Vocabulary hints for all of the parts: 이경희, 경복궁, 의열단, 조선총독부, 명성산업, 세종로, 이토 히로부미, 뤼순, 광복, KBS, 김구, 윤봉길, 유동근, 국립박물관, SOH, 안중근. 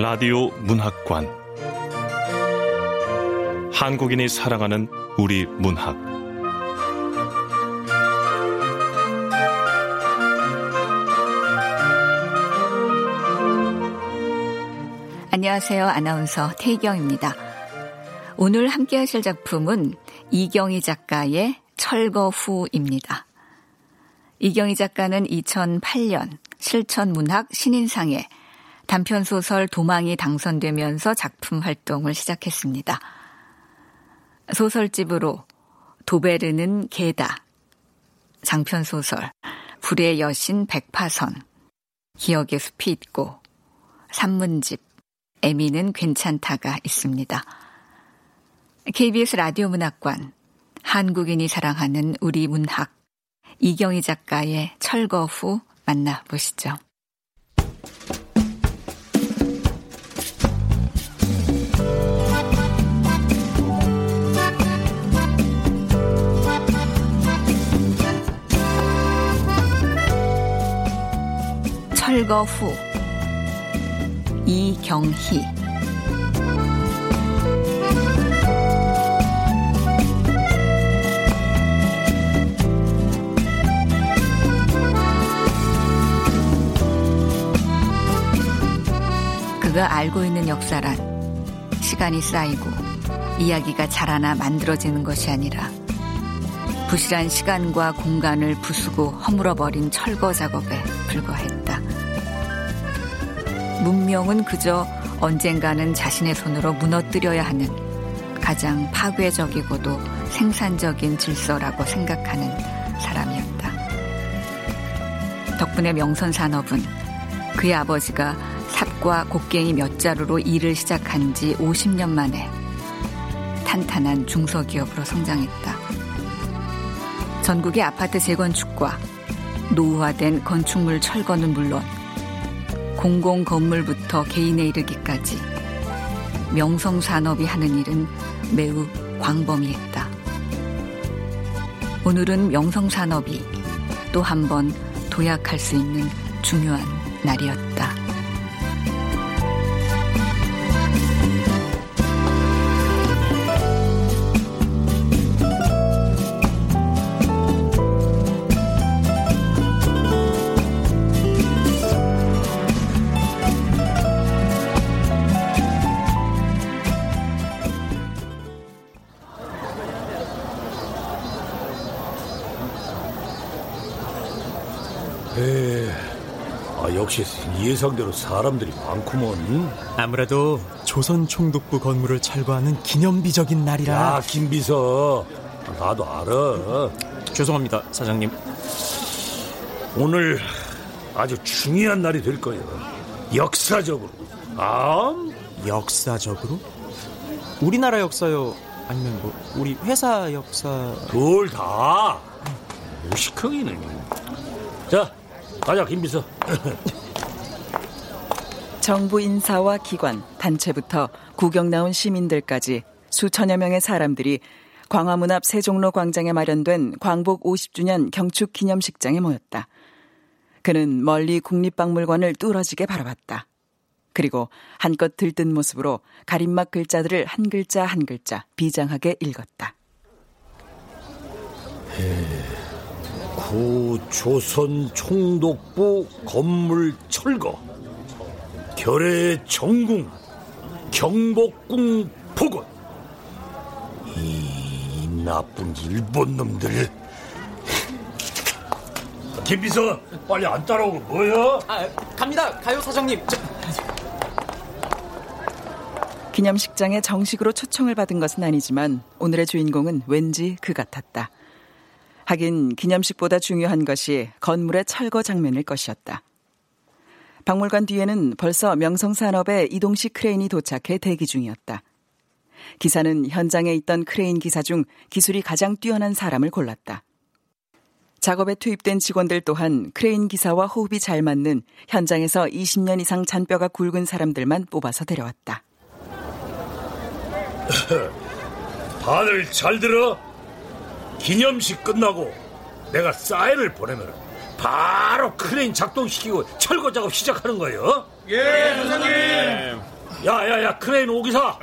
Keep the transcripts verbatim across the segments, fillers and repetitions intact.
라디오 문학관, 한국인이 사랑하는 우리 문학. 안녕하세요. 아나운서 태희경입니다. 오늘 함께 하실 작품은 이경희 작가의 철거후입니다. 이경희 작가는 이천팔 년 실천문학 신인상에 단편소설 도망이 당선되면서 작품 활동을 시작했습니다. 소설집으로 도베르는 개다, 장편소설 불의 여신 백파선, 기억의 숲이 있고, 산문집, 애미는 괜찮다가 있습니다. 케이비에스 라디오 문학관, 한국인이 사랑하는 우리 문학, 이경희 작가의 철거후 만나보시죠. 철거 후. 이경희. 그가 알고 있는 역사란 시간이 쌓이고 이야기가 자라나 만들어지는 것이 아니라 부실한 시간과 공간을 부수고 허물어버린 철거 작업에 불과했다. 문명은 그저 언젠가는 자신의 손으로 무너뜨려야 하는 가장 파괴적이고도 생산적인 질서라고 생각하는 사람이었다. 덕분에 명선산업은 그의 아버지가 삽과 곡괭이 몇 자루로 일을 시작한 지 오십 년 만에 탄탄한 중소기업으로 성장했다. 전국의 아파트 재건축과 노후화된 건축물 철거는 물론 공공 건물부터 개인에 이르기까지 명성산업이 하는 일은 매우 광범위했다. 오늘은 명성산업이 또 한 번 도약할 수 있는 중요한 날이었다. 역시 예상대로 사람들이 많구먼. 아무래도 조선총독부 건물을 철거하는 기념비적인 날이라. 야, 김 비서, 나도 알아. 죄송합니다, 사장님. 오늘 아주 중요한 날이 될 거예요. 역사적으로. 아? 역사적으로? 우리나라 역사요? 아니면 뭐 우리 회사 역사? 둘 다. 무식하기는. 자, 가자, 김 비서. 정부 인사와 기관, 단체부터 구경 나온 시민들까지 수천여 명의 사람들이 광화문 앞 세종로 광장에 마련된 광복 오십 주년 경축 기념식장에 모였다. 그는 멀리 국립박물관을 뚫어지게 바라봤다. 그리고 한껏 들뜬 모습으로 가림막 글자들을 한 글자 한 글자 비장하게 읽었다. 에... 구 조선 총독부 건물 철거, 결의 정궁, 경복궁 복원. 이 나쁜 일본 놈들. 김 비서, 빨리 안 따라오고 뭐야? 아, 갑니다, 가요 사장님. 저... 기념식장에 정식으로 초청을 받은 것은 아니지만 오늘의 주인공은 왠지 그 같았다. 하긴 기념식보다 중요한 것이 건물의 철거 장면일 것이었다. 박물관 뒤에는 벌써 명성산업의 이동식 크레인이 도착해 대기 중이었다. 기사는 현장에 있던 크레인 기사 중 기술이 가장 뛰어난 사람을 골랐다. 작업에 투입된 직원들 또한 크레인 기사와 호흡이 잘 맞는 현장에서 이십 년 이상 잔뼈가 굵은 사람들만 뽑아서 데려왔다. 다들 잘 들어? 기념식 끝나고 내가 사인을 보내면 바로 크레인 작동시키고 철거 작업 시작하는 거예요. 예, 선생님. 야야야, 크레인 오기사.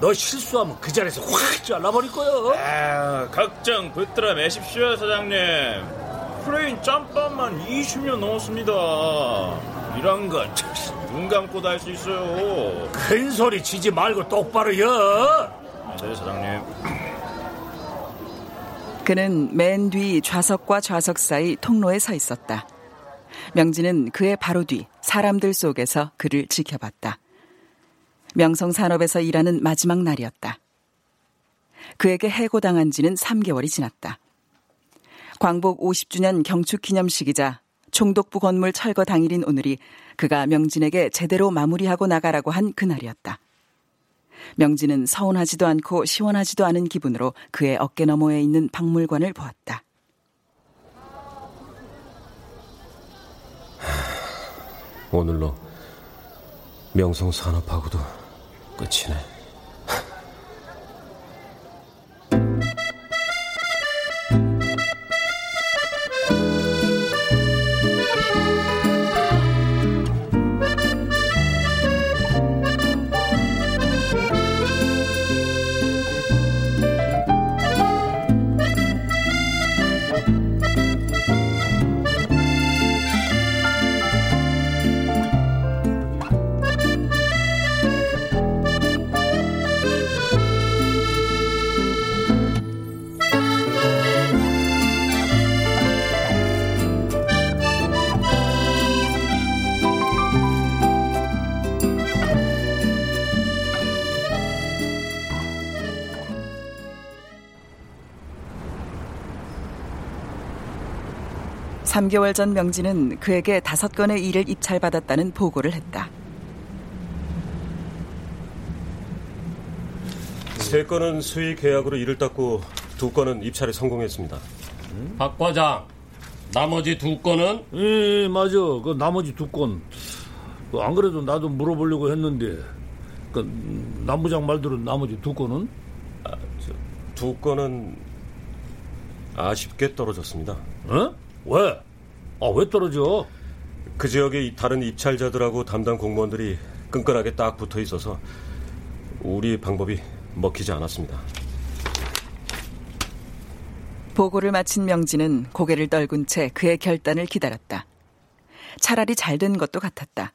너 실수하면 그 자리에서 확 잘라버릴 거야. 아, 걱정 붙들어 매십시오, 사장님. 크레인 짬밥만 이십 년 넘었습니다. 이런 건 눈 감고 다 할 수 있어요. 큰 소리 치지 말고 똑바로 여. 네, 사장님. 그는 맨 뒤 좌석과 좌석 사이 통로에 서 있었다. 명진은 그의 바로 뒤 사람들 속에서 그를 지켜봤다. 명성산업에서 일하는 마지막 날이었다. 그에게 해고당한 지는 삼 개월이 지났다. 광복 오십 주년 경축기념식이자 총독부 건물 철거 당일인 오늘이 그가 명진에게 제대로 마무리하고 나가라고 한 그날이었다. 명진은 서운하지도 않고 시원하지도 않은 기분으로 그의 어깨 너머에 있는 박물관을 보았다. 오늘로 명성산업하고도 끝이네. 삼 개월 전 명진은 그에게 다섯 건의 일을 입찰받았다는 보고를 했다. 세 건은 수의 계약으로 일을 땄고 두 건은 입찰에 성공했습니다. 음? 박 과장, 나머지 두 건은? 예, 맞아. 그 나머지 두 건. 안 그래도 나도 물어보려고 했는데 그 남부장 말대로 나머지 두 건은? 아, 저, 두 건은 아쉽게 떨어졌습니다. 어? 왜? 아, 왜 떨어져? 그 지역의 다른 입찰자들하고 담당 공무원들이 끈끈하게 딱 붙어 있어서 우리 방법이 먹히지 않았습니다. 보고를 마친 명진은 고개를 떨군 채 그의 결단을 기다렸다. 차라리 잘 된 것도 같았다.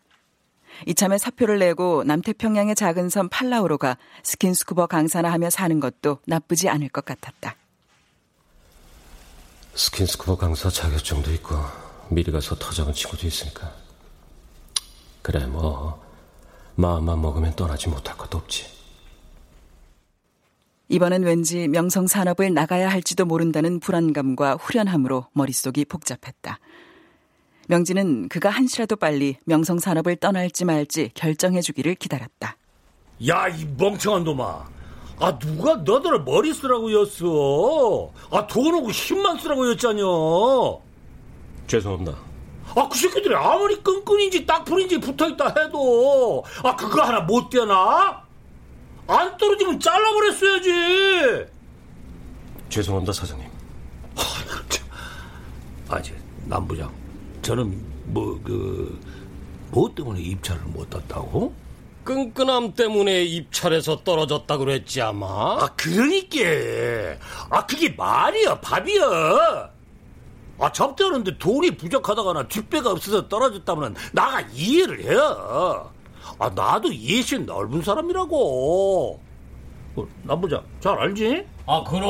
이참에 사표를 내고 남태평양의 작은 섬 팔라우로 가 스킨스쿠버 강사나 하며 사는 것도 나쁘지 않을 것 같았다. 스킨스쿠버 강사 자격증도 있고 미리 가서 터잡은 친구도 있으니까. 그래, 뭐 마음만 먹으면 떠나지 못할 것도 없지. 이번엔 왠지 명성산업을 나가야 할지도 모른다는 불안감과 후련함으로 머릿속이 복잡했다. 명진은 그가 한시라도 빨리 명성산업을 떠날지 말지 결정해주기를 기다렸다. 야, 이 멍청한 놈아. 아, 누가 너들 머리 쓰라고 였어? 아, 돈 오고 힘만 쓰라고 였잖여. 죄송합니다. 아, 그 새끼들이 아무리 끈끈인지 딱풀인지 붙어있다 해도 아, 그거 하나 못 떼나? 안 떨어지면 잘라버렸어야지. 죄송합니다, 사장님. 아, 저, 남부장, 저는 뭐, 그, 뭐 때문에 입찰을 못 땄다고? 끈끈함 때문에 입찰에서 떨어졌다고 그랬지, 아마. 아, 그러니까. 아, 그게 말이야, 밥이야. 아, 접대하는데 돈이 부족하다거나 뒷배가 없어서 떨어졌다면 나가 이해를 해. 아, 나도 이해심 넓은 사람이라고. 어, 남부장, 잘 알지? 아, 그럼.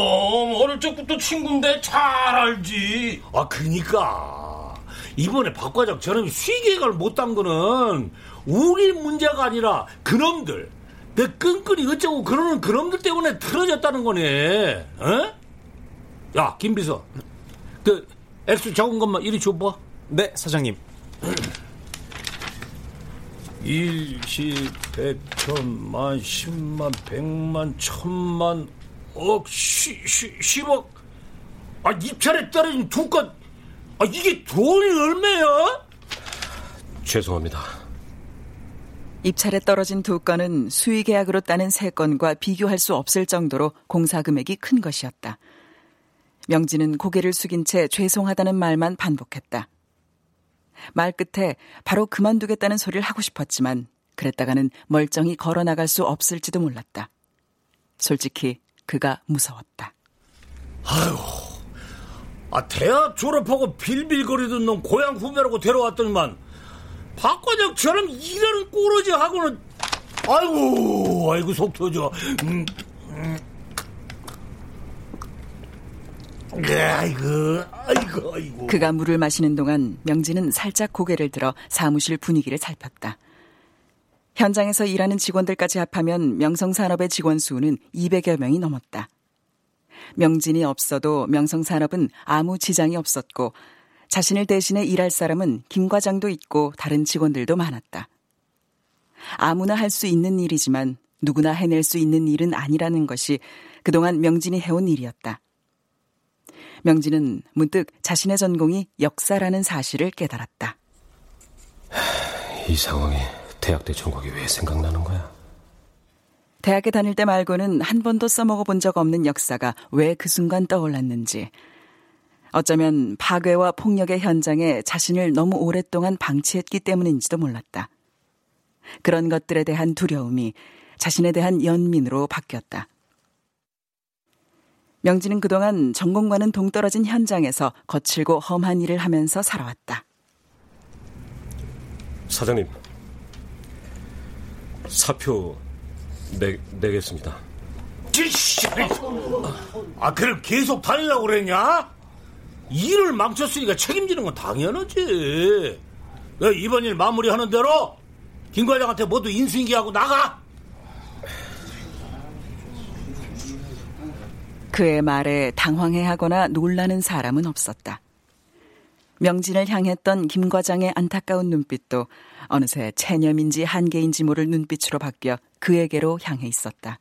어릴 적부터 친구인데 잘 알지. 아, 그러니까. 이번에 박 과장 저놈이 수익액을 못 딴 거는 우리 문제가 아니라 그놈들, 내 끈끈이 어쩌고 그러는 그놈들 때문에 틀어졌다는 거네. 어? 야, 김비서, 그 액수 적은 것만 이리 줘봐. 네, 사장님. 일시, 백천만, 십만, 백만, 천만, 억, 시, 시, 십억. 아, 입찰에 따른 두건, 아, 이게 돈이 얼마야? 죄송합니다. 입찰에 떨어진 두 건은 수의계약으로 따는 세 건과 비교할 수 없을 정도로 공사 금액이 큰 것이었다. 명진은 고개를 숙인 채 죄송하다는 말만 반복했다. 말끝에 바로 그만두겠다는 소리를 하고 싶었지만 그랬다가는 멀쩡히 걸어나갈 수 없을지도 몰랐다. 솔직히 그가 무서웠다. 아휴, 아, 대학 졸업하고 빌빌거리던 놈 고향 후배라고 데려왔더니만 박 과장처럼 일하는 꼬러지하고는 아이고, 아이고 속 터져. 음, 음. 아이고, 아이고, 아이고. 그가 물을 마시는 동안 명진은 살짝 고개를 들어 사무실 분위기를 살폈다. 현장에서 일하는 직원들까지 합하면 명성산업의 직원 수는 이백여 명이 넘었다. 명진이 없어도 명성산업은 아무 지장이 없었고 자신을 대신해 일할 사람은 김 과장도 있고 다른 직원들도 많았다. 아무나 할 수 있는 일이지만 누구나 해낼 수 있는 일은 아니라는 것이 그동안 명진이 해온 일이었다. 명진은 문득 자신의 전공이 역사라는 사실을 깨달았다. 이 상황이 대학 때 전공이 왜 생각나는 거야? 대학에 다닐 때 말고는 한 번도 써먹어본 적 없는 역사가 왜 그 순간 떠올랐는지, 어쩌면 파괴와 폭력의 현장에 자신을 너무 오랫동안 방치했기 때문인지도 몰랐다. 그런 것들에 대한 두려움이 자신에 대한 연민으로 바뀌었다. 명진은 그동안 전공과는 동떨어진 현장에서 거칠고 험한 일을 하면서 살아왔다. 사장님, 사표 내, 내겠습니다. 아, 그럼 계속 다니려고 그랬냐? 일을 망쳤으니까 책임지는 건 당연하지. 이번 일 마무리하는 대로 김 과장한테 모두 인수인계하고 나가. 그의 말에 당황해하거나 놀라는 사람은 없었다. 명진을 향했던 김 과장의 안타까운 눈빛도 어느새 체념인지 한계인지 모를 눈빛으로 바뀌어 그에게로 향해 있었다.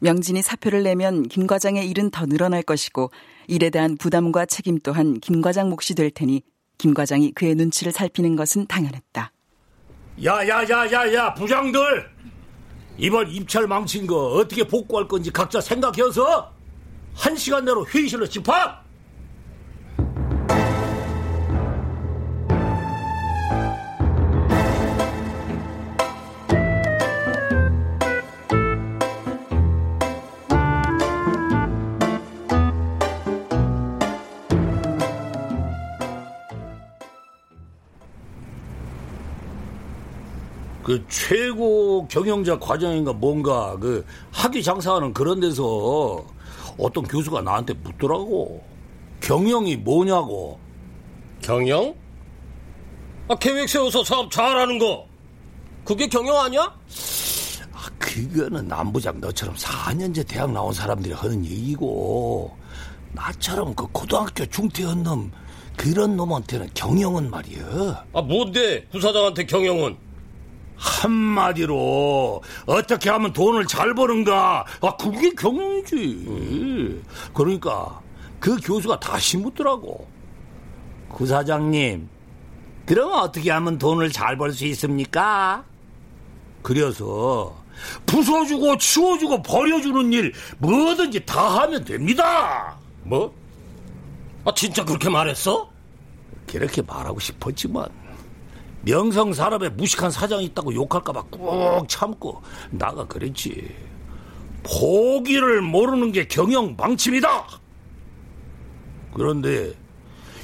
명진이 사표를 내면 김 과장의 일은 더 늘어날 것이고 일에 대한 부담과 책임 또한 김 과장 몫이 될 테니 김 과장이 그의 눈치를 살피는 것은 당연했다. 야야야야야 부장들! 이번 입찰 망친 거 어떻게 복구할 건지 각자 생각해서 한 시간 내로 회의실로 집합! 그 최고 경영자 과정인가 뭔가 그 학위 장사하는 그런 데서 어떤 교수가 나한테 묻더라고. 경영이 뭐냐고. 경영? 아, 계획 세워서 사업 잘하는 거. 그게 경영 아니야? 아, 그거는 남부장 너처럼 사 년제 대학 나온 사람들이 하는 얘기고 나처럼 그 고등학교 중퇴한 놈 그런 놈한테는 경영은 말이야. 아, 뭔데 부사장한테 경영은? 한마디로 어떻게 하면 돈을 잘 버는가. 아, 그게 경영이지. 그러니까 그 교수가 다시 묻더라고. 구사장님, 그럼 어떻게 하면 돈을 잘 벌 수 있습니까? 그래서 부숴주고 치워주고 버려주는 일 뭐든지 다 하면 됩니다. 뭐? 아, 진짜 그렇게 말했어? 그렇게 말하고 싶었지만 명성산업에 무식한 사장이 있다고 욕할까봐 꾹 참고 나가 그랬지. 포기를 모르는 게 경영 방침이다. 그런데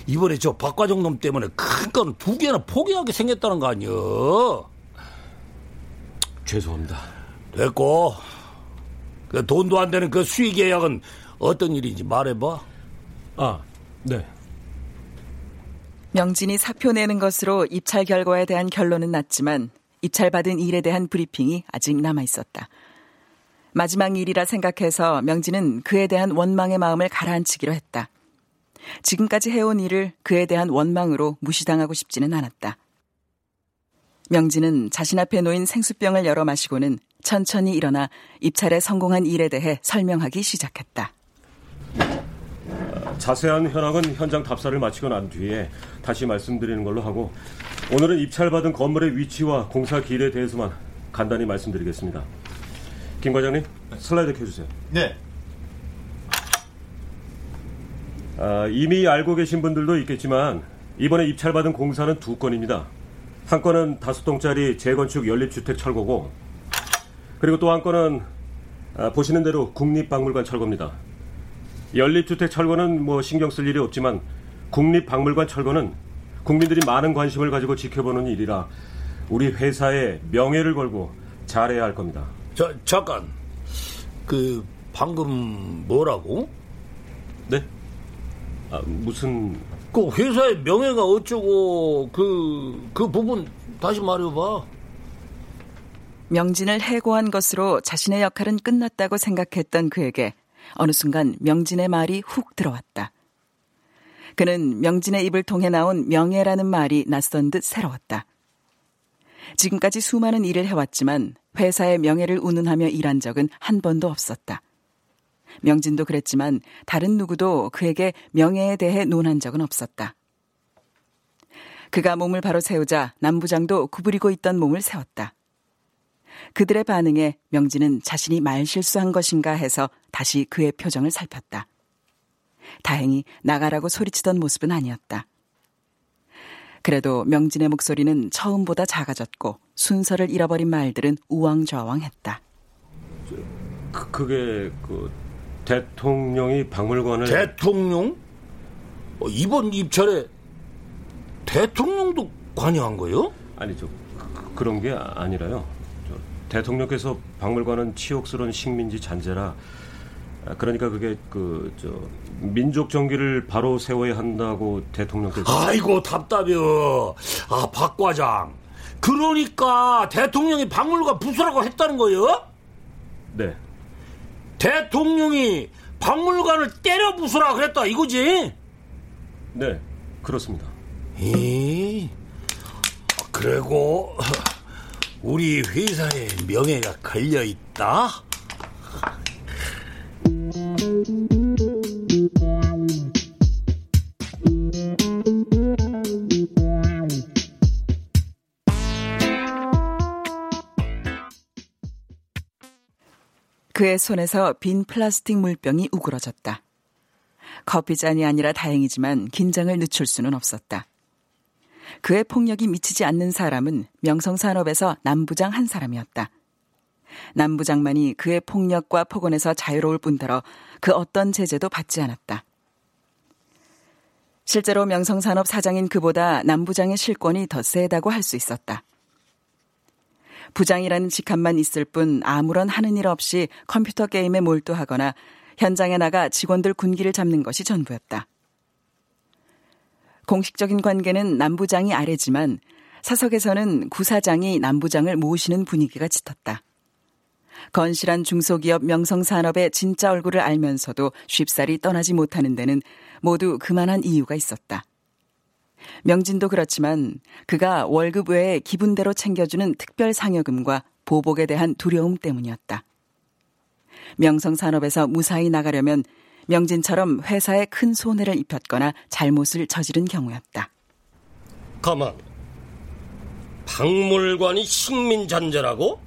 이번에 저 박과정 놈 때문에 큰 건 두 개나 포기하게 생겼다는 거 아니여. 죄송합니다. 됐고, 그 돈도 안 되는 그 수의계약은 어떤 일인지 말해봐. 아, 네. 명진이 사표 내는 것으로 입찰 결과에 대한 결론은 났지만 입찰받은 일에 대한 브리핑이 아직 남아있었다. 마지막 일이라 생각해서 명진은 그에 대한 원망의 마음을 가라앉히기로 했다. 지금까지 해온 일을 그에 대한 원망으로 무시당하고 싶지는 않았다. 명진은 자신 앞에 놓인 생수병을 열어 마시고는 천천히 일어나 입찰에 성공한 일에 대해 설명하기 시작했다. 자세한 현황은 현장 답사를 마치고 난 뒤에 다시 말씀드리는 걸로 하고, 오늘은 입찰받은 건물의 위치와 공사 기일에 대해서만 간단히 말씀드리겠습니다. 김 과장님, 슬라이드 켜주세요. 네. 아, 이미 알고 계신 분들도 있겠지만 이번에 입찰받은 공사는 두 건입니다. 한 건은 다섯 동짜리 재건축 연립주택 철거고, 그리고 또 한 건은 아, 보시는 대로 국립박물관 철거입니다. 연립주택 철거는 뭐 신경 쓸 일이 없지만 국립박물관 철거는 국민들이 많은 관심을 가지고 지켜보는 일이라 우리 회사의 명예를 걸고 잘해야 할 겁니다. 저, 잠깐, 그 방금 뭐라고? 네? 아, 무슨... 그 회사의 명예가 어쩌고 그, 그 부분 다시 말해봐. 명진을 해고한 것으로 자신의 역할은 끝났다고 생각했던 그에게 어느 순간 명진의 말이 훅 들어왔다. 그는 명진의 입을 통해 나온 명예라는 말이 낯선 듯 새로웠다. 지금까지 수많은 일을 해왔지만 회사의 명예를 운운하며 일한 적은 한 번도 없었다. 명진도 그랬지만 다른 누구도 그에게 명예에 대해 논한 적은 없었다. 그가 몸을 바로 세우자 남 부장도 구부리고 있던 몸을 세웠다. 그들의 반응에 명진은 자신이 말실수한 것인가 해서 다시 그의 표정을 살폈다. 다행히 나가라고 소리치던 모습은 아니었다. 그래도 명진의 목소리는 처음보다 작아졌고 순서를 잃어버린 말들은 우왕좌왕했다. 그, 그게 그 대통령이 박물관을... 대통령? 어, 이번 입찰에 대통령도 관여한 거예요? 아니죠. 그, 그런 게 아니라요. 대통령께서 박물관은 치욕스러운 식민지 잔재라, 그러니까 그게 그 저 민족 정기를 바로 세워야 한다고 대통령께서... 아이고 답답해요. 아, 박 과장, 그러니까 대통령이 박물관 부수라고 했다는 거예요? 네. 대통령이 박물관을 때려 부수라 그랬다 이거지? 네, 그렇습니다. 이 그리고 우리 회사의 명예가 걸려있다? 그의 손에서 빈 플라스틱 물병이 우그러졌다. 커피잔이 아니라 다행이지만 긴장을 늦출 수는 없었다. 그의 폭력이 미치지 않는 사람은 명성산업에서 남부장 한 사람이었다. 남부장만이 그의 폭력과 폭언에서 자유로울 뿐더러 그 어떤 제재도 받지 않았다. 실제로 명성산업 사장인 그보다 남부장의 실권이 더 세다고 할 수 있었다. 부장이라는 직함만 있을 뿐 아무런 하는 일 없이 컴퓨터 게임에 몰두하거나 현장에 나가 직원들 군기를 잡는 것이 전부였다. 공식적인 관계는 남부장이 아래지만 사석에서는 구사장이 남부장을 모시는 분위기가 짙었다. 건실한 중소기업 명성산업의 진짜 얼굴을 알면서도 쉽사리 떠나지 못하는 데는 모두 그만한 이유가 있었다. 명진도 그렇지만 그가 월급 외에 기분대로 챙겨주는 특별 상여금과 보복에 대한 두려움 때문이었다. 명성산업에서 무사히 나가려면 명진처럼 회사에 큰 손해를 입혔거나 잘못을 저지른 경우였다. 가만, 박물관이 식민잔재라고?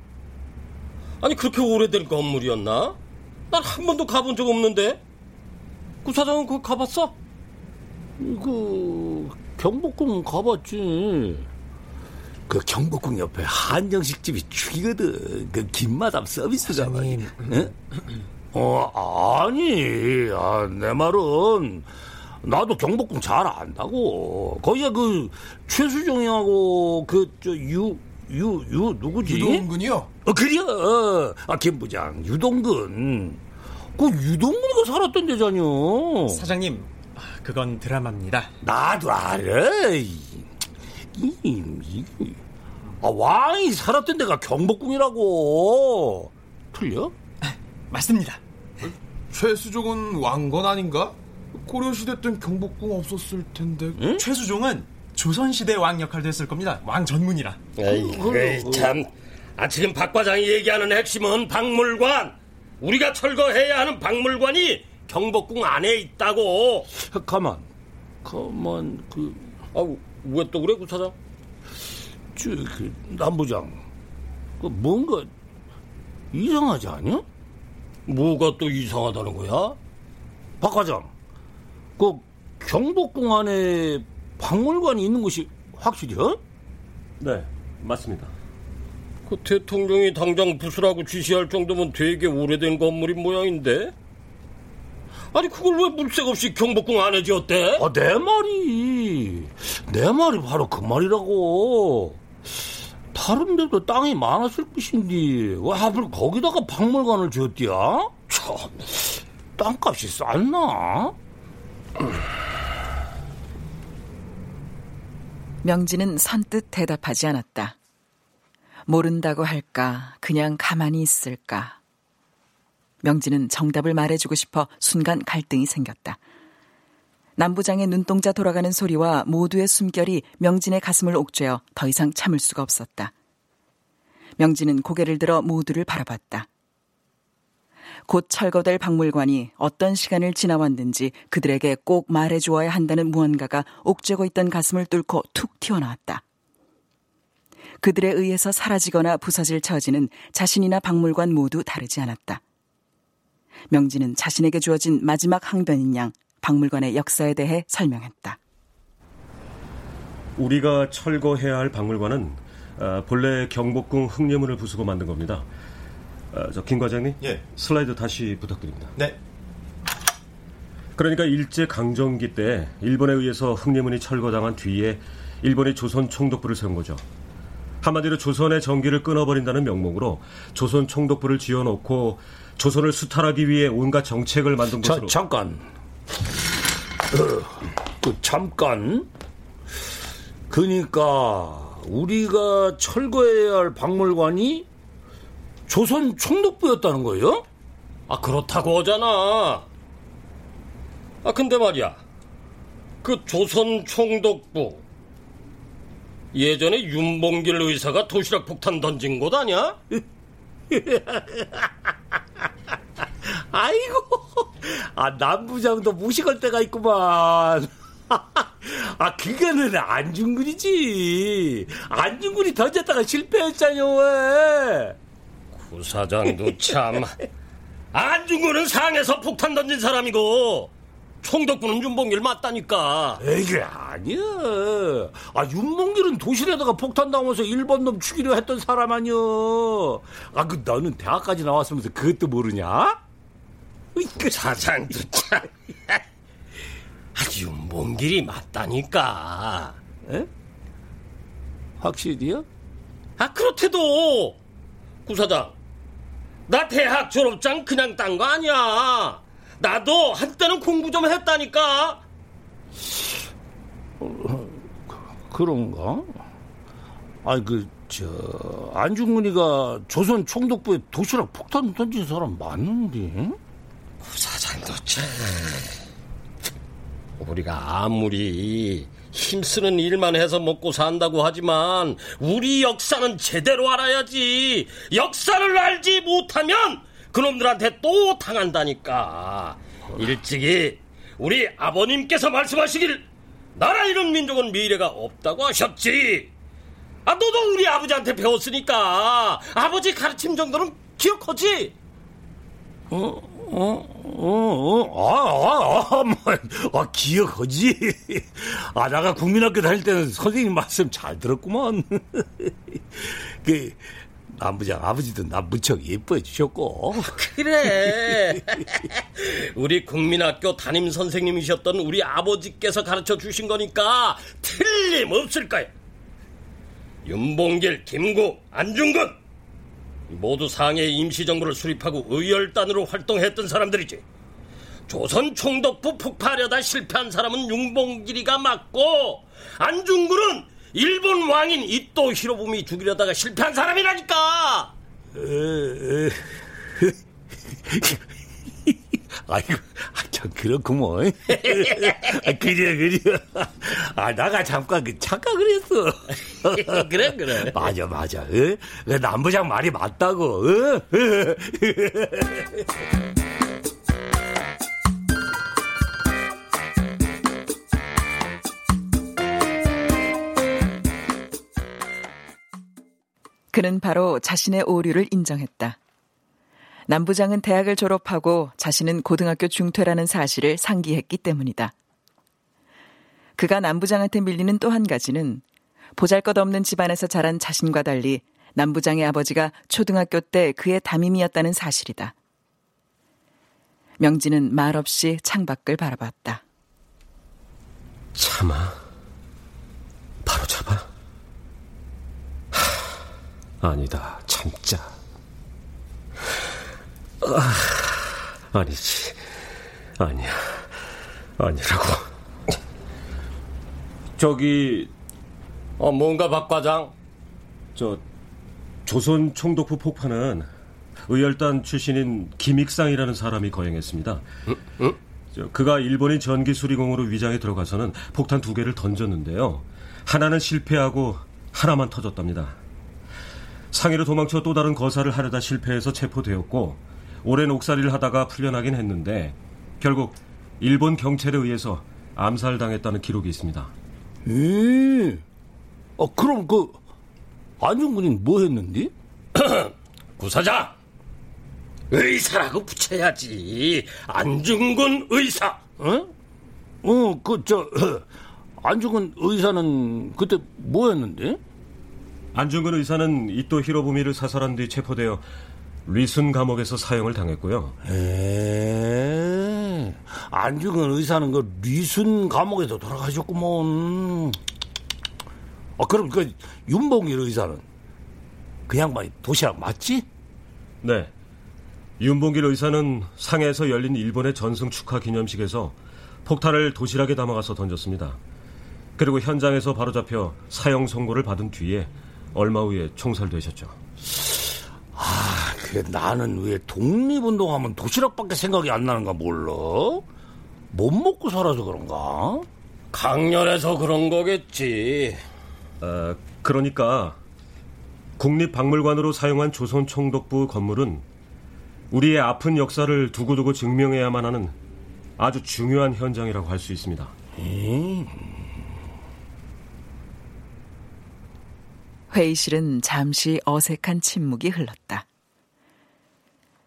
아니 그렇게 오래된 건물이었나? 난 한 번도 가본 적 없는데. 그 사장은 그거 가봤어? 그 경복궁 가봤지. 그 경복궁 옆에 한정식 집이 죽이거든. 그 김마담 서비스가 말이야. 어, 아니, 아, 내 말은 나도 경복궁 잘 안다고. 거기가 그 최수종이하고 그 저 유 유 유 누구지? 유동근이요? 어, 그래. 어, 아, 김 부장 유동근. 그 유동근이가 살았던 데잖여. 사장님, 그건 드라마입니다. 나도 알아. 이, 이, 이. 아, 왕이 살았던 데가 경복궁이라고. 틀려? 맞습니다. 최수종은 왕건 아닌가? 고려시대 땐 경복궁 없었을 텐데. 응? 최수종은 조선시대 왕 역할도 했을 겁니다. 왕 전문이라. 에이, 에이 참. 아, 지금 박 과장이 얘기하는 핵심은 박물관. 우리가 철거해야 하는 박물관이 경복궁 안에 있다고. 가만, 가만 그. 아, 왜 또 그래, 구사장? 저, 그 남부장, 그 뭔가 이상하지 않냐? 뭐가 또 이상하다는 거야? 박 과장, 그 경복궁 안에 박물관이 있는 것이 확실해요? 네, 맞습니다. 그 대통령이 당장 부수라고 지시할 정도면 되게 오래된 건물인 모양인데? 아니, 그걸 왜 물색 없이 경복궁 안에 지었대? 아, 내 말이, 내 말이 바로 그 말이라고. 다른 데도 땅이 많았을 것인데 왜 하필 거기다가 박물관을 지었디야? 참, 땅값이 쌌나? 명진은 선뜻 대답하지 않았다. 모른다고 할까, 그냥 가만히 있을까. 명진은 정답을 말해주고 싶어 순간 갈등이 생겼다. 남부장의 눈동자 돌아가는 소리와 모두의 숨결이 명진의 가슴을 옥죄어 더 이상 참을 수가 없었다. 명진은 고개를 들어 모두를 바라봤다. 곧 철거될 박물관이 어떤 시간을 지나왔는지 그들에게 꼭 말해주어야 한다는 무언가가 옥죄고 있던 가슴을 뚫고 툭 튀어나왔다. 그들에 의해서 사라지거나 부서질 처지는 자신이나 박물관 모두 다르지 않았다. 명진은 자신에게 주어진 마지막 항변인 양 박물관의 역사에 대해 설명했다. 우리가 철거해야 할 박물관은 본래 경복궁 흑례문을 부수고 만든 겁니다. 저 김 과장님, 예. 슬라이드 다시 부탁드립니다. 네. 그러니까 일제강점기 때 일본에 의해서 흑례문이 철거당한 뒤에 일본이 조선총독부를 세운 거죠. 한마디로 조선의 전기를 끊어버린다는 명목으로 조선총독부를 지어놓고 조선을 수탈하기 위해 온갖 정책을 만든 것으로. 자, 잠깐. 그, 잠깐. 그러니까 우리가 철거해야 할 박물관이 조선총독부였다는 거예요? 아, 그렇다고 하잖아. 아, 근데 말이야, 그 조선총독부 예전에 윤봉길 의사가 도시락 폭탄 던진 곳 아니야? 아이고, 아, 남부장도 무식할 때가 있구만. 아, 그거는 안중근이지. 안중근이 던졌다가 실패했잖여. 왜? 구사장도 참. 안중근은 상에서 폭탄 던진 사람이고 총독부는 윤봉길 맞다니까. 에이, 아니야. 아, 윤봉길은 도시에다가 폭탄 당하면서 일본 놈 죽이려 했던 사람 아니야. 아, 그 너는 대학까지 나왔으면서 그것도 모르냐? 그 사장도 참. 아, 윤봉길이 맞다니까. 에? 확실히요? 아, 그렇대도. 구사장, 나 대학 졸업장 그냥 딴 거 아니야. 나도 한때는 공부 좀 했다니까. 어, 그런가? 아니, 그, 저, 안중근이가 조선 총독부에 도시락 폭탄 던진 사람 맞는데? 구사장도 참. 우리가 아무리 힘쓰는 일만 해서 먹고 산다고 하지만 우리 역사는 제대로 알아야지. 역사를 알지 못하면 그놈들한테 또 당한다니까. 일찍이 우리 아버님께서 말씀하시길 나라 이런 민족은 미래가 없다고 하셨지. 아, 너도 우리 아버지한테 배웠으니까 아버지 가르침 정도는 기억하지? 어? 어? 어? 어? 아, 아, 아, 아, 기억하지? 아, 내가 국민학교 다닐 때는 선생님 말씀 잘 들었구만. 그 남부장 아버지도 나 무척 예뻐해 주셨고. 그래. 우리 국민학교 담임 선생님이셨던 우리 아버지께서 가르쳐 주신 거니까 틀림없을 거야. 윤봉길, 김구, 안중근 모두 상해 임시정부를 수립하고 의열단으로 활동했던 사람들이지. 조선총독부 폭파하려다 실패한 사람은 윤봉길이가 맞고 안중근은 일본 왕인 이토 히로부미 죽이려다가 실패한 사람이라니까. 아이고, 참, 그렇구먼. 그래, 그래. 아, 나가 잠깐, 착각을 했어. 그래, 그래. 맞아, 맞아. 어? 남부장 말이 맞다고. 어? 그는 바로 자신의 오류를 인정했다. 남부장은 대학을 졸업하고 자신은 고등학교 중퇴라는 사실을 상기했기 때문이다. 그가 남부장한테 밀리는 또 한 가지는 보잘것없는 집안에서 자란 자신과 달리 남부장의 아버지가 초등학교 때 그의 담임이었다는 사실이다. 명진은 말없이 창밖을 바라봤다. 참아. 바로 잡아. 하, 아니다. 참자. 아, 아니지. 아니야. 아니라고. 저기, 어, 뭔가 박 과장? 저, 조선총독부 폭파는 의열단 출신인 김익상이라는 사람이 거행했습니다. 응? 응? 저, 그가 일본인 전기수리공으로 위장에 들어가서는 폭탄 두 개를 던졌는데요. 하나는 실패하고 하나만 터졌답니다. 상해로 도망쳐 또 다른 거사를 하려다 실패해서 체포되었고 오랜 옥살이를 하다가 풀려나긴 했는데 결국 일본 경찰에 의해서 암살당했다는 기록이 있습니다. 예. 아, 그럼 그 안중근이 뭐 했는데? 구사장! 의사라고 붙여야지. 안중근 의사. 어? 어, 그 저 안중근 의사는 그때 뭐 했는데? 안중근 의사는 이토 히로부미를 사살한 뒤 체포되어 뤼순 감옥에서 사형을 당했고요. 에이, 안중근 의사는 그 뤼순 감옥에서 돌아가셨구먼. 아, 그럼 그 윤봉길 의사는 그 양반이 도시락 맞지? 네. 윤봉길 의사는 상해에서 열린 일본의 전승 축하 기념식에서 폭탄을 도시락에 담아가서 던졌습니다. 그리고 현장에서 바로 잡혀 사형 선고를 받은 뒤에 얼마 후에 총살되셨죠. 아, 그래, 나는 왜 독립운동하면 도시락밖에 생각이 안 나는가 몰라. 못 먹고 살아서 그런가? 강렬해서 그런 거겠지. 아, 그러니까 국립박물관으로 사용한 조선총독부 건물은 우리의 아픈 역사를 두고두고 증명해야만 하는 아주 중요한 현장이라고 할 수 있습니다. 음. 회의실은 잠시 어색한 침묵이 흘렀다.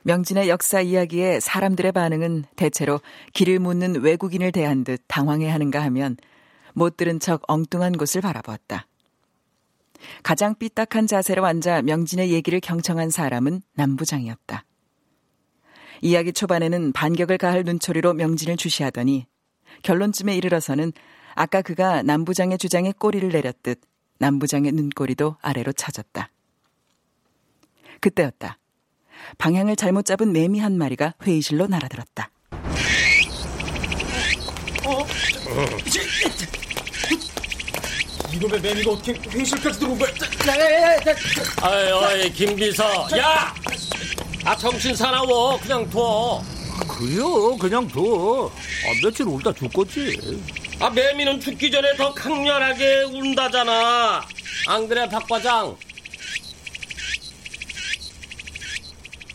명진의 역사 이야기에 사람들의 반응은 대체로 길을 묻는 외국인을 대한 듯 당황해하는가 하면 못 들은 척 엉뚱한 곳을 바라보았다. 가장 삐딱한 자세로 앉아 명진의 얘기를 경청한 사람은 남부장이었다. 이야기 초반에는 반격을 가할 눈초리로 명진을 주시하더니 결론쯤에 이르러서는 아까 그가 남부장의 주장에 꼬리를 내렸듯 남부장의 눈꼬리도 아래로 찾았다. 그때였다. 방향을 잘못 잡은 매미 한 마리가 회의실로 날아들었다. 어? 이놈의 매미가 어떻게 회의실까지 들어온 거야? 아이, 아이, 김비서. 야! 아, 정신 사나워. 그냥 둬. 그래요, 그냥 둬. 아, 며칠 울다 죽겠지. 아, 매미는 죽기 전에 더 강렬하게 운다잖아. 안 그래, 박 과장?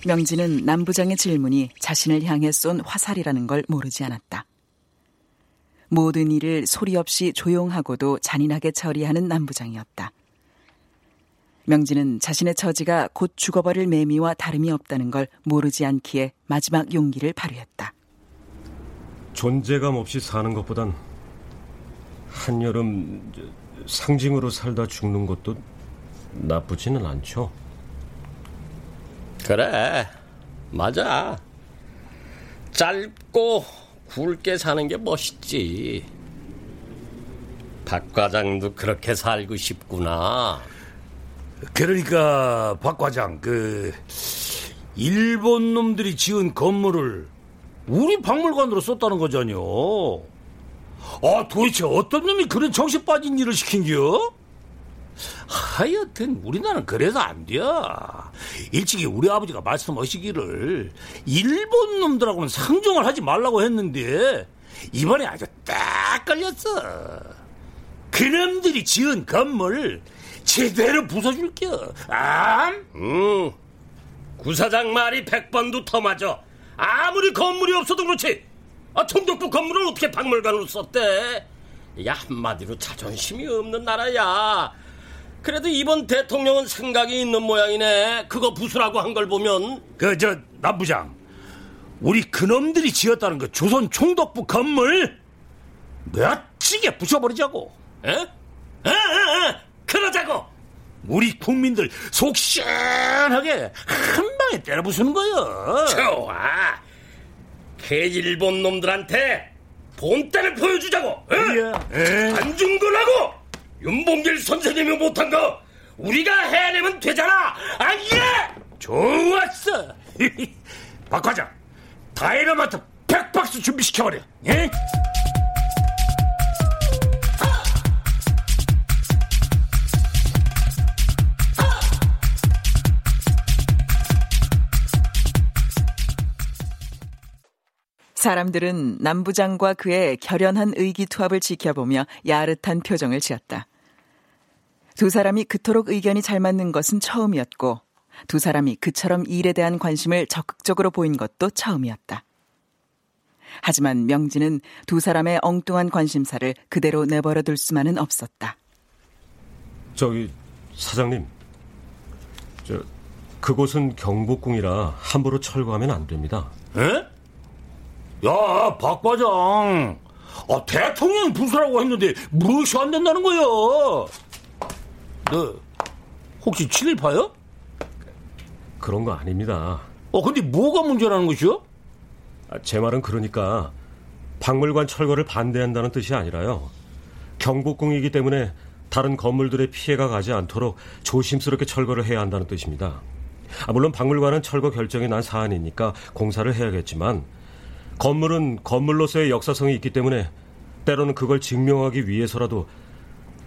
명진은 남부장의 질문이 자신을 향해 쏜 화살이라는 걸 모르지 않았다. 모든 일을 소리 없이 조용하고도 잔인하게 처리하는 남부장이었다. 명진은 자신의 처지가 곧 죽어버릴 매미와 다름이 없다는 걸 모르지 않기에 마지막 용기를 발휘했다. 존재감 없이 사는 것보단 한여름 상징으로 살다 죽는 것도 나쁘지는 않죠. 그래, 맞아. 짧고 굵게 사는 게 멋있지. 박 과장도 그렇게 살고 싶구나. 그러니까 박 과장, 그 일본 놈들이 지은 건물을 우리 박물관으로 썼다는 거잖요. 아, 도대체 어떤 놈이 그런 정신 빠진 일을 시킨겨? 하여튼 우리나라는 그래서 안 돼. 일찍이 우리 아버지가 말씀하시기를 일본 놈들하고는 상종을 하지 말라고 했는데 이번에 아주 딱 걸렸어. 그놈들이 지은 건물 제대로 부숴줄게요. 암? 음, 구사장 말이 백번도 더 맞아. 아무리 건물이 없어도 그렇지. 아, 총독부 건물을 어떻게 박물관으로 썼대? 야, 한마디로 자존심이 없는 나라야. 그래도 이번 대통령은 생각이 있는 모양이네. 그거 부수라고 한 걸 보면. 그, 저, 남부장. 우리 그놈들이 지었다는 그 조선 총독부 건물 멋지게 부숴버리자고. 에? 에, 에, 에. 그러자고. 우리 국민들 속 시원하게 한 방에 때려 부수는 거야. 좋아. 그 일본 놈들한테 본때를 보여주자고. 예. 안중근하고 윤봉길 선생님이 못한 거 우리가 해내면 되잖아. 아니야. 좋았어. 박 과장, 다이너마트 백박스 준비시켜버려. 예? 사람들은 남부장과 그의 결연한 의기투합을 지켜보며 야릇한 표정을 지었다. 두 사람이 그토록 의견이 잘 맞는 것은 처음이었고 두 사람이 그처럼 일에 대한 관심을 적극적으로 보인 것도 처음이었다. 하지만 명진은 두 사람의 엉뚱한 관심사를 그대로 내버려둘 수만은 없었다. 저기 사장님, 저 그곳은 경복궁이라 함부로 철거하면 안 됩니다. 에? 야, 박 과장, 아, 대통령 부수라고 했는데 무엇이 안 된다는 거야? 너 혹시 친일파야? 그런 거 아닙니다. 어, 근데 뭐가 문제라는 것이요? 아, 제 말은 그러니까 박물관 철거를 반대한다는 뜻이 아니라요. 경복궁이기 때문에 다른 건물들의 피해가 가지 않도록 조심스럽게 철거를 해야 한다는 뜻입니다. 아, 물론 박물관은 철거 결정이 난 사안이니까 공사를 해야겠지만 건물은 건물로서의 역사성이 있기 때문에 때로는 그걸 증명하기 위해서라도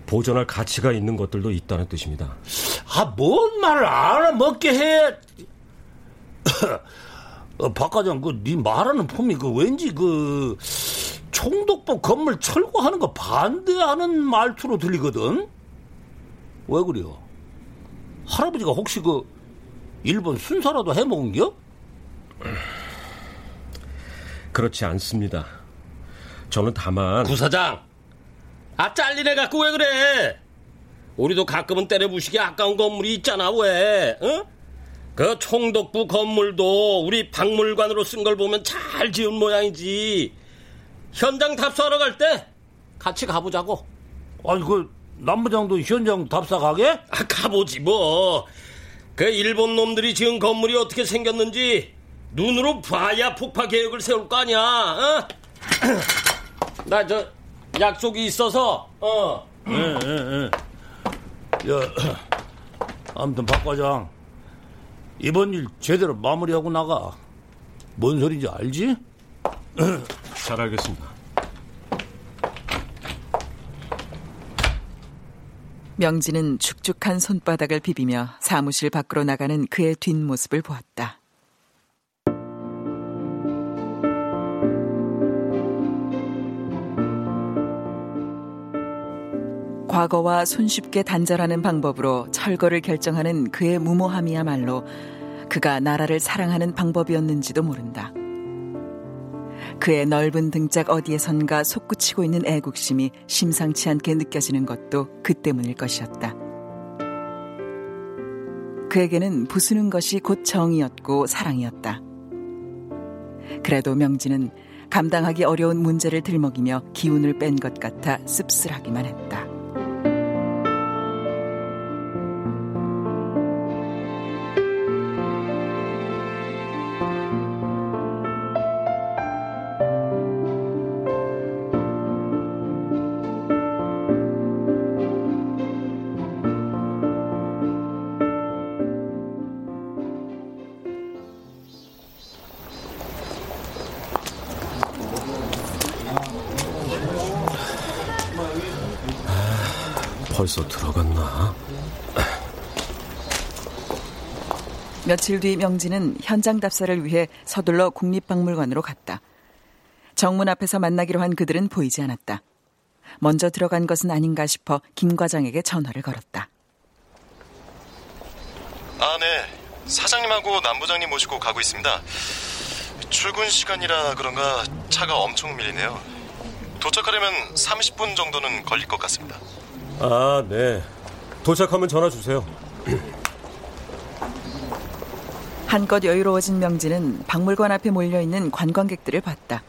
보존할 가치가 있는 것들도 있다는 뜻입니다. 아, 뭔 말을 알아먹게 해. 어, 박 과장, 그 네 말하는 폼이 그 왠지 그 총독부 건물 철거하는 거 반대하는 말투로 들리거든. 왜 그래요? 할아버지가 혹시 그 일본 순사라도 해먹은겨? 그렇지 않습니다. 저는 다만... 구사장! 아, 잘리네 갖고 왜 그래? 우리도 가끔은 때려부시기 아까운 건물이 있잖아, 왜? 어? 그 총독부 건물도 우리 박물관으로 쓴 걸 보면 잘 지은 모양이지. 현장 답사하러 갈 때 같이 가보자고. 아니, 그 남부장도 현장 답사 가게? 아, 가보지 뭐. 그 일본 놈들이 지은 건물이 어떻게 생겼는지 눈으로 봐야 폭파 계획을 세울 거 아니야. 어? 나 저 약속이 있어서. 어. 예, 예, 예. 야, 아무튼 박 과장, 이번 일 제대로 마무리하고 나가. 뭔 소리인지 알지? 잘 알겠습니다. 명진은 축축한 손바닥을 비비며 사무실 밖으로 나가는 그의 뒷모습을 보았다. 과거와 손쉽게 단절하는 방법으로 철거를 결정하는 그의 무모함이야말로 그가 나라를 사랑하는 방법이었는지도 모른다. 그의 넓은 등짝 어디에선가 솟구치고 있는 애국심이 심상치 않게 느껴지는 것도 그 때문일 것이었다. 그에게는 부수는 것이 곧 정이었고 사랑이었다. 그래도 명진은 감당하기 어려운 문제를 들먹이며 기운을 뺀 것 같아 씁쓸하기만 했다. 벌써 들어갔나? 며칠 뒤 명진은 현장 답사를 위해 서둘러 국립박물관으로 갔다. 정문 앞에서 만나기로 한 그들은 보이지 않았다. 먼저 들어간 것은 아닌가 싶어 김 과장에게 전화를 걸었다. 아, 네. 사장님하고 남부장님 모시고 가고 있습니다. 출근 시간이라 그런가 차가 엄청 밀리네요. 도착하려면 삼십 분 정도는 걸릴 것 같습니다. 아, 네. 도착하면 전화 주세요. 한껏 여유로워진 명진은 박물관 앞에 몰려있는 관광객들을 봤다.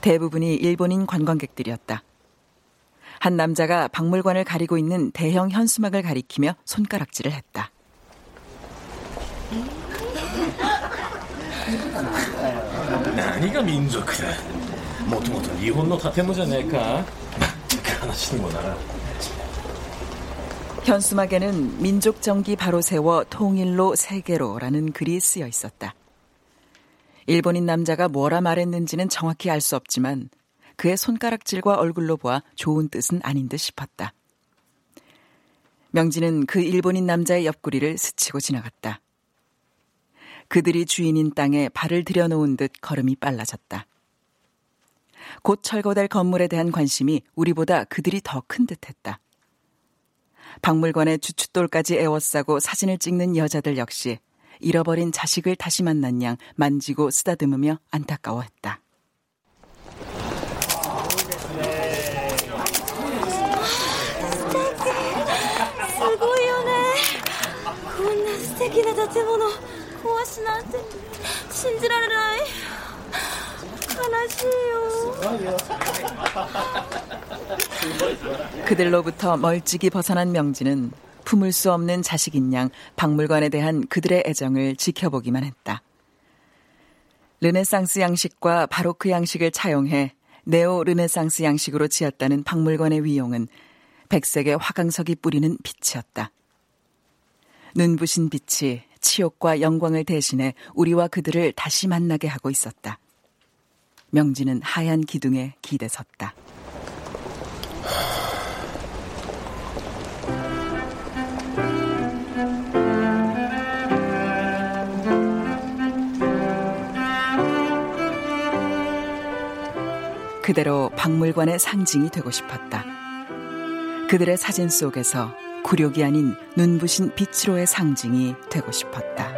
대부분이 일본인 관광객들이었다. 한 남자가 박물관을 가리고 있는 대형 현수막을 가리키며 손가락질을 했다. 나니가 민족이다. 모토모토 일본의 타테모자네까. 하시는구나. 현수막에는 민족 정기 바로 세워 통일로 세계로라는 글이 쓰여 있었다. 일본인 남자가 뭐라 말했는지는 정확히 알 수 없지만 그의 손가락질과 얼굴로 보아 좋은 뜻은 아닌 듯 싶었다. 명진은 그 일본인 남자의 옆구리를 스치고 지나갔다. 그들이 주인인 땅에 발을 들여놓은 듯 걸음이 빨라졌다. 곧 철거될 건물에 대한 관심이 우리보다 그들이 더 큰 듯했다. 박물관의 주춧돌까지 에워싸고 사진을 찍는 여자들 역시 잃어버린 자식을 다시 만난 양 만지고 쓰다듬으며 안타까워했다. 그들로부터 멀찍이 벗어난 명진은 품을 수 없는 자식인 양 박물관에 대한 그들의 애정을 지켜보기만 했다. 르네상스 양식과 바로크 양식을 차용해 네오 르네상스 양식으로 지었다는 박물관의 위용은 백색의 화강석이 뿌리는 빛이었다. 눈부신 빛이 치욕과 영광을 대신해 우리와 그들을 다시 만나게 하고 있었다. 명진은 하얀 기둥에 기대 섰다. 그대로 박물관의 상징이 되고 싶었다. 그들의 사진 속에서 굴욕이 아닌 눈부신 빛으로의 상징이 되고 싶었다.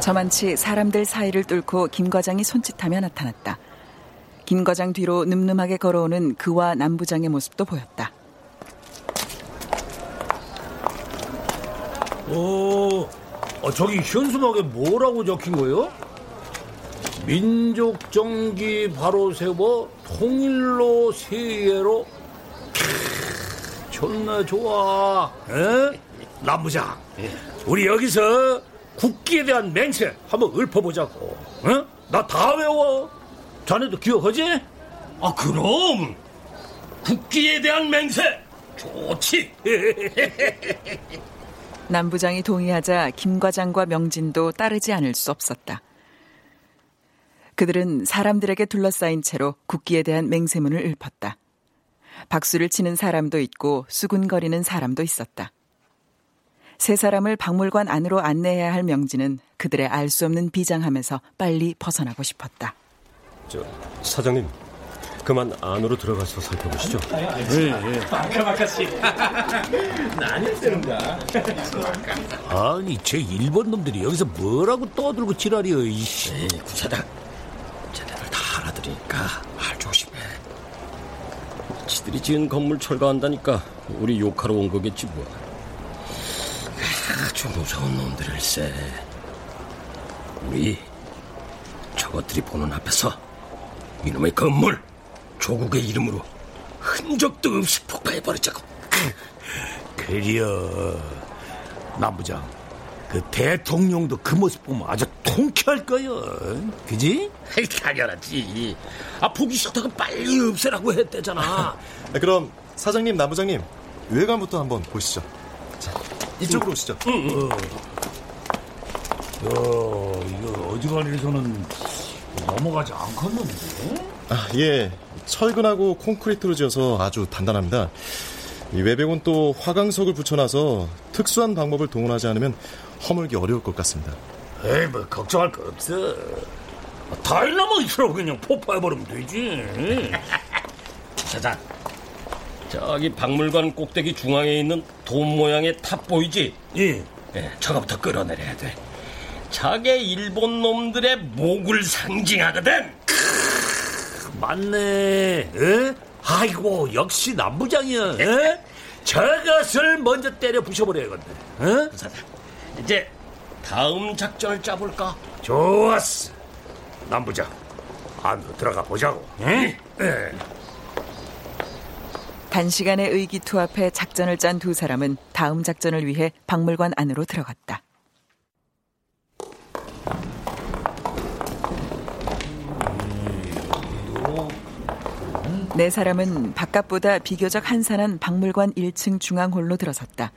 저만치 사람들 사이를 뚫고 김 과장이 손짓하며 나타났다. 김 과장 뒤로 늠름하게 걸어오는 그와 남부장의 모습도 보였다. 어, 어 저기 현수막에 뭐라고 적힌 거예요? 민족 정기 바로 세워 통일로 세계로. 캬, 존나 좋아. 에? 남부장, 우리 여기서 국기에 대한 맹세 한번 읊어보자고. 응? 나 다 외워. 자네도 기억하지? 아, 그럼 국기에 대한 맹세 좋지. 남부장이 동의하자 김 과장과 명진도 따르지 않을 수 없었다. 그들은 사람들에게 둘러싸인 채로 국기에 대한 맹세문을 읊었다. 박수를 치는 사람도 있고 수군거리는 사람도 있었다. 세 사람을 박물관 안으로 안내해야 할 명진은 그들의 알 수 없는 비장함에서 빨리 벗어나고 싶었다. 저 사장님, 그만 안으로 들어가서 살펴보시죠. 예, 예. 아까마까지. 나는 쓰는가. 아니, 제 일본 놈들이 여기서 뭐라고 떠들고 지랄이여. 이씨. 구사장, 쟤네들 다 알아들으니까 말 조심해. 지들이 지은 건물 철거한다니까 우리 욕하러 온 거겠지 뭐. 아주 무서운 놈들일세. 우리 저것들이 보는 앞에서 이놈의 건물, 조국의 이름으로 흔적도 없이 폭파해버리자고. 그려 남부장, 그 대통령도 그 모습 보면 아주 통쾌할 거야. 그지? 당연하지. 아, 보기 싫다고 빨리 없애라고 했대잖아. 그럼 사장님, 남부장님 외관부터 한번 보시죠. 자, 이쪽으로 오시죠. 응, 응. 야, 이거 어지간해서는 넘어가지 않겠는데? 아, 예. 철근하고 콘크리트로 지어서 아주 단단합니다. 이 외벽은 또 화강석을 붙여놔서 특수한 방법을 동원하지 않으면 허물기 어려울 것 같습니다. 에이, 뭐 걱정할 거 없어. 다이나마이트로 그냥 폭파해버리면 되지. 사장, 저기 박물관 꼭대기 중앙에 있는 돔 모양의 탑 보이지? 예. 예, 저거부터 끌어내려야 돼. 저게 일본 놈들의 목을 상징하거든. 크으, 맞네. 에? 아이고, 역시 남부장이야. 에? 저것을 먼저 때려 부셔버려야겠네. 어? 사장, 이제 다음 작전을 짜볼까? 좋았어. 남부장, 안으로 들어가 보자고. 응? 예. 단시간의 의기투합해 작전을 짠 두 사람은 다음 작전을 위해 박물관 안으로 들어갔다. 네 사람은 바깥보다 비교적 한산한 박물관 일 층 중앙홀로 들어섰다.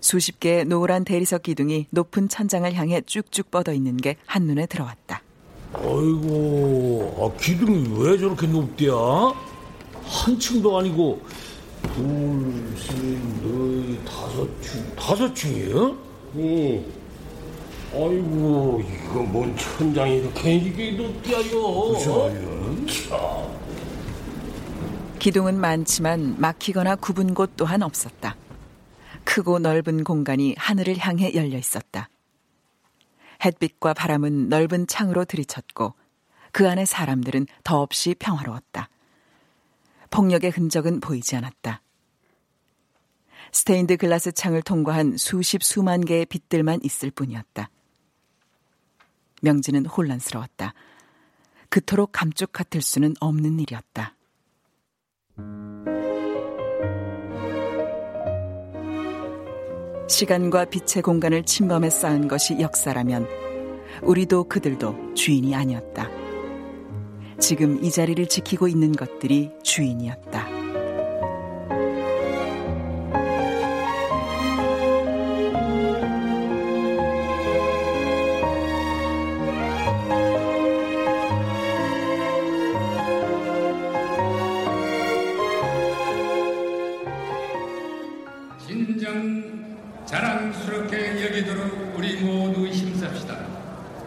수십 개의 노란 대리석 기둥이 높은 천장을 향해 쭉쭉 뻗어 있는 게 한눈에 들어왔다. 아이고, 아, 기둥이 왜 저렇게 높대야? 한 층도 아니고 둘, 셋, 넷, 다섯 층, 다섯 층이에요? 응. 아이고, 이거 뭔 천장이 이렇게 이게 높대요? 그죠? 참. 기둥은 많지만 막히거나 굽은 곳 또한 없었다. 크고 넓은 공간이 하늘을 향해 열려 있었다. 햇빛과 바람은 넓은 창으로 들이쳤고 그 안의 사람들은 더없이 평화로웠다. 폭력의 흔적은 보이지 않았다. 스테인드 글라스 창을 통과한 수십 수만 개의 빛들만 있을 뿐이었다. 명진은 혼란스러웠다. 그토록 감쪽 같을 수는 없는 일이었다. 시간과 빛의 공간을 침범해 쌓은 것이 역사라면 우리도 그들도 주인이 아니었다. 지금 이 자리를 지키고 있는 것들이 주인이었다.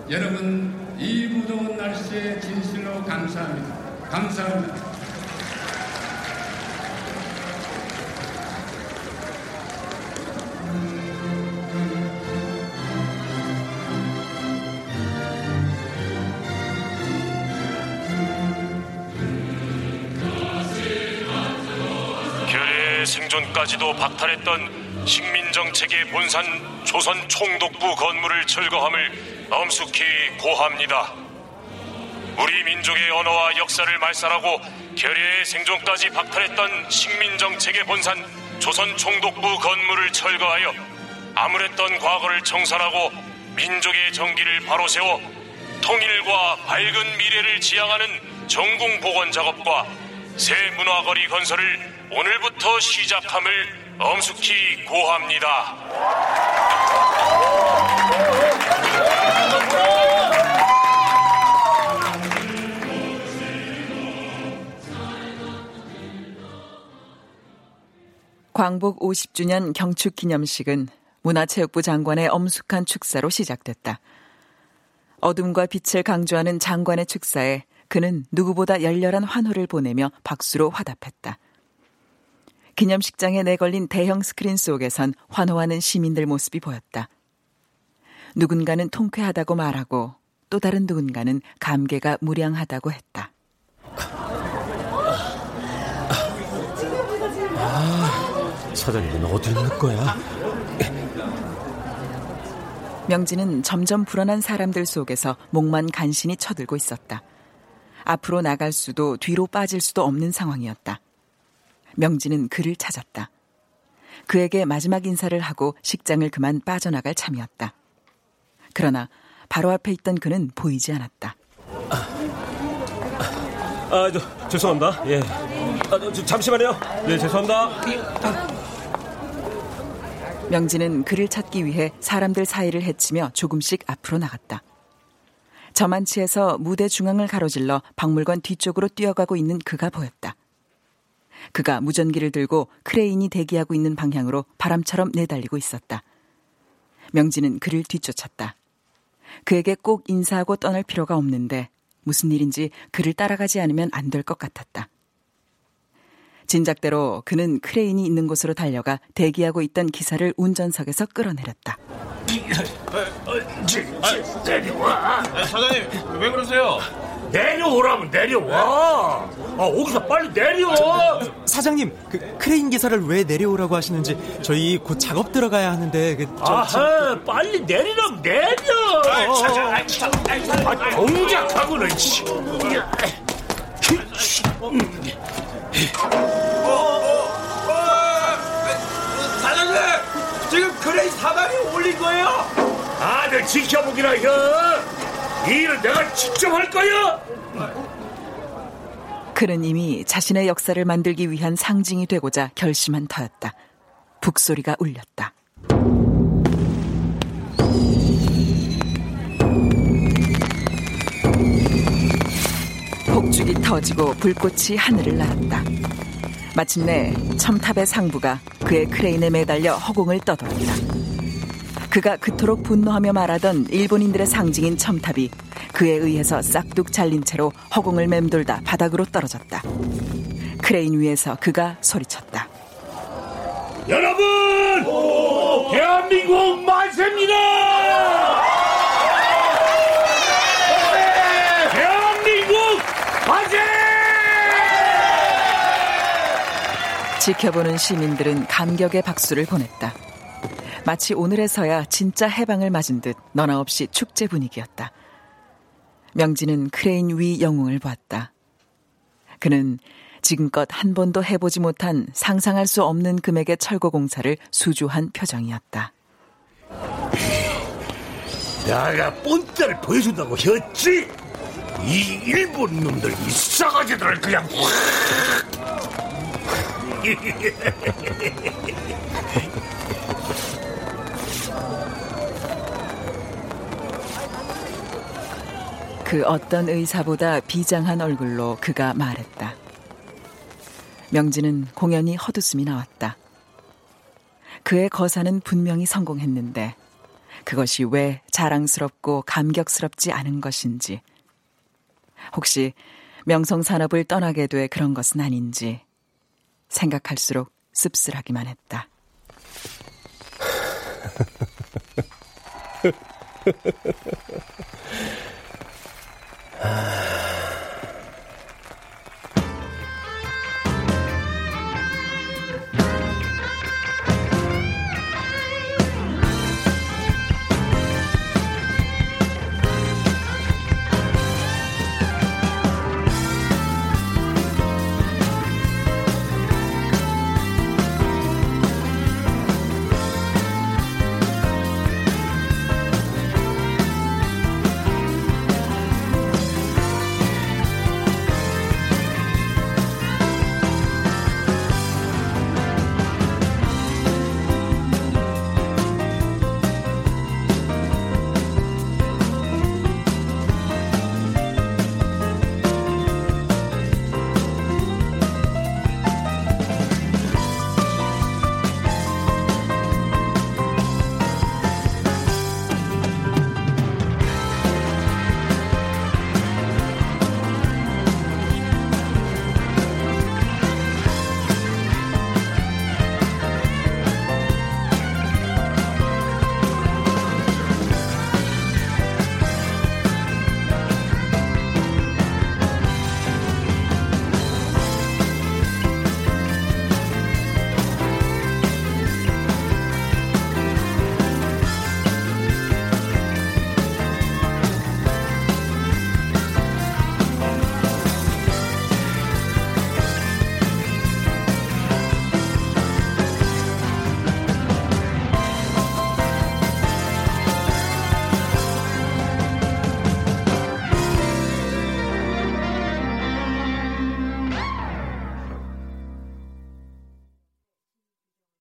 여러분, 이 무더운 날씨에 진실로 감사합니다. 감사합니다. 결의의 생존까지도 박탈했던 식민정책의 본산 조선총독부 건물을 철거함을 엄숙히 고합니다. 우리 민족의 언어와 역사를 말살하고 결의의 생존까지 박탈했던 식민정책의 본산 조선총독부 건물을 철거하여 암울했던 과거를 청산하고 민족의 정기를 바로 세워 통일과 밝은 미래를 지향하는 전공복원작업과 새 문화거리 건설을 오늘부터 시작함을 엄숙히 고합니다. 광복 오십 주년 경축기념식은 문화체육부 장관의 엄숙한 축사로 시작됐다. 어둠과 빛을 강조하는 장관의 축사에 그는 누구보다 열렬한 환호를 보내며 박수로 화답했다. 기념식장에 내걸린 대형 스크린 속에선 환호하는 시민들 모습이 보였다. 누군가는 통쾌하다고 말하고 또 다른 누군가는 감개가 무량하다고 했다. 아... 사장님은 어디 있는 거야? 명진은 점점 불어난 사람들 속에서 목만 간신히 쳐들고 있었다. 앞으로 나갈 수도 뒤로 빠질 수도 없는 상황이었다. 명진은 그를 찾았다. 그에게 마지막 인사를 하고 식장을 그만 빠져나갈 참이었다. 그러나 바로 앞에 있던 그는 보이지 않았다. 아, 아 저, 죄송합니다. 예. 아, 저, 잠시만요. 네, 죄송합니다. 예. 아. 명진은 그를 찾기 위해 사람들 사이를 헤치며 조금씩 앞으로 나갔다. 저만치에서 무대 중앙을 가로질러 박물관 뒤쪽으로 뛰어가고 있는 그가 보였다. 그가 무전기를 들고 크레인이 대기하고 있는 방향으로 바람처럼 내달리고 있었다. 명진은 그를 뒤쫓았다. 그에게 꼭 인사하고 떠날 필요가 없는데 무슨 일인지 그를 따라가지 않으면 안 될 것 같았다. 진작대로 그는 크레인이 있는 곳으로 달려가 대기하고 있던 기사를 운전석에서 끌어내렸다. 내려와. 사장님, 왜 그러세요? 내려오라면 내려와. 아, 어디서 빨리 내려. 사장님, 그 크레인 기사를 왜 내려오라고 하시는지 저희 곧 작업 들어가야 하는데. 그, 저, 아하, 저, 빨리 내리라면 내려. 아이, 사장, 아이, 사장, 아, 동작하고는. 어, 어, 어, 사장님! 지금 그레이 사단이 올린 거예요? 아, 내 지켜보기나 혀! 이 일은 내가 직접 할 거야! 그는 이미 자신의 역사를 만들기 위한 상징이 되고자 결심한 터였다. 북소리가 울렸다. 폭죽이 터지고 불꽃이 하늘을 날았다. 마침내 첨탑의 상부가 그의 크레인에 매달려 허공을 떠돌았다. 그가 그토록 분노하며 말하던 일본인들의 상징인 첨탑이 그에 의해서 싹둑 잘린 채로 허공을 맴돌다 바닥으로 떨어졌다. 크레인 위에서 그가 소리쳤다. 여러분! 오! 대한민국 만세입니다! 지켜보는 시민들은 감격의 박수를 보냈다. 마치 오늘에서야 진짜 해방을 맞은 듯 너나 없이 축제 분위기였다. 명진은 크레인 위 영웅을 보았다. 그는 지금껏 한 번도 해보지 못한 상상할 수 없는 금액의 철거 공사를 수주한 표정이었다. 내가 본때를 보여준다고 했지? 이 일본 놈들 이 싸가지들을 그냥 확... 그 어떤 의사보다 비장한 얼굴로 그가 말했다. 명진은 공연히 헛웃음이 나왔다. 그의 거사는 분명히 성공했는데 그것이 왜 자랑스럽고 감격스럽지 않은 것인지, 혹시 명성산업을 떠나게 돼 그런 것은 아닌지 생각할수록 씁쓸하기만 했다.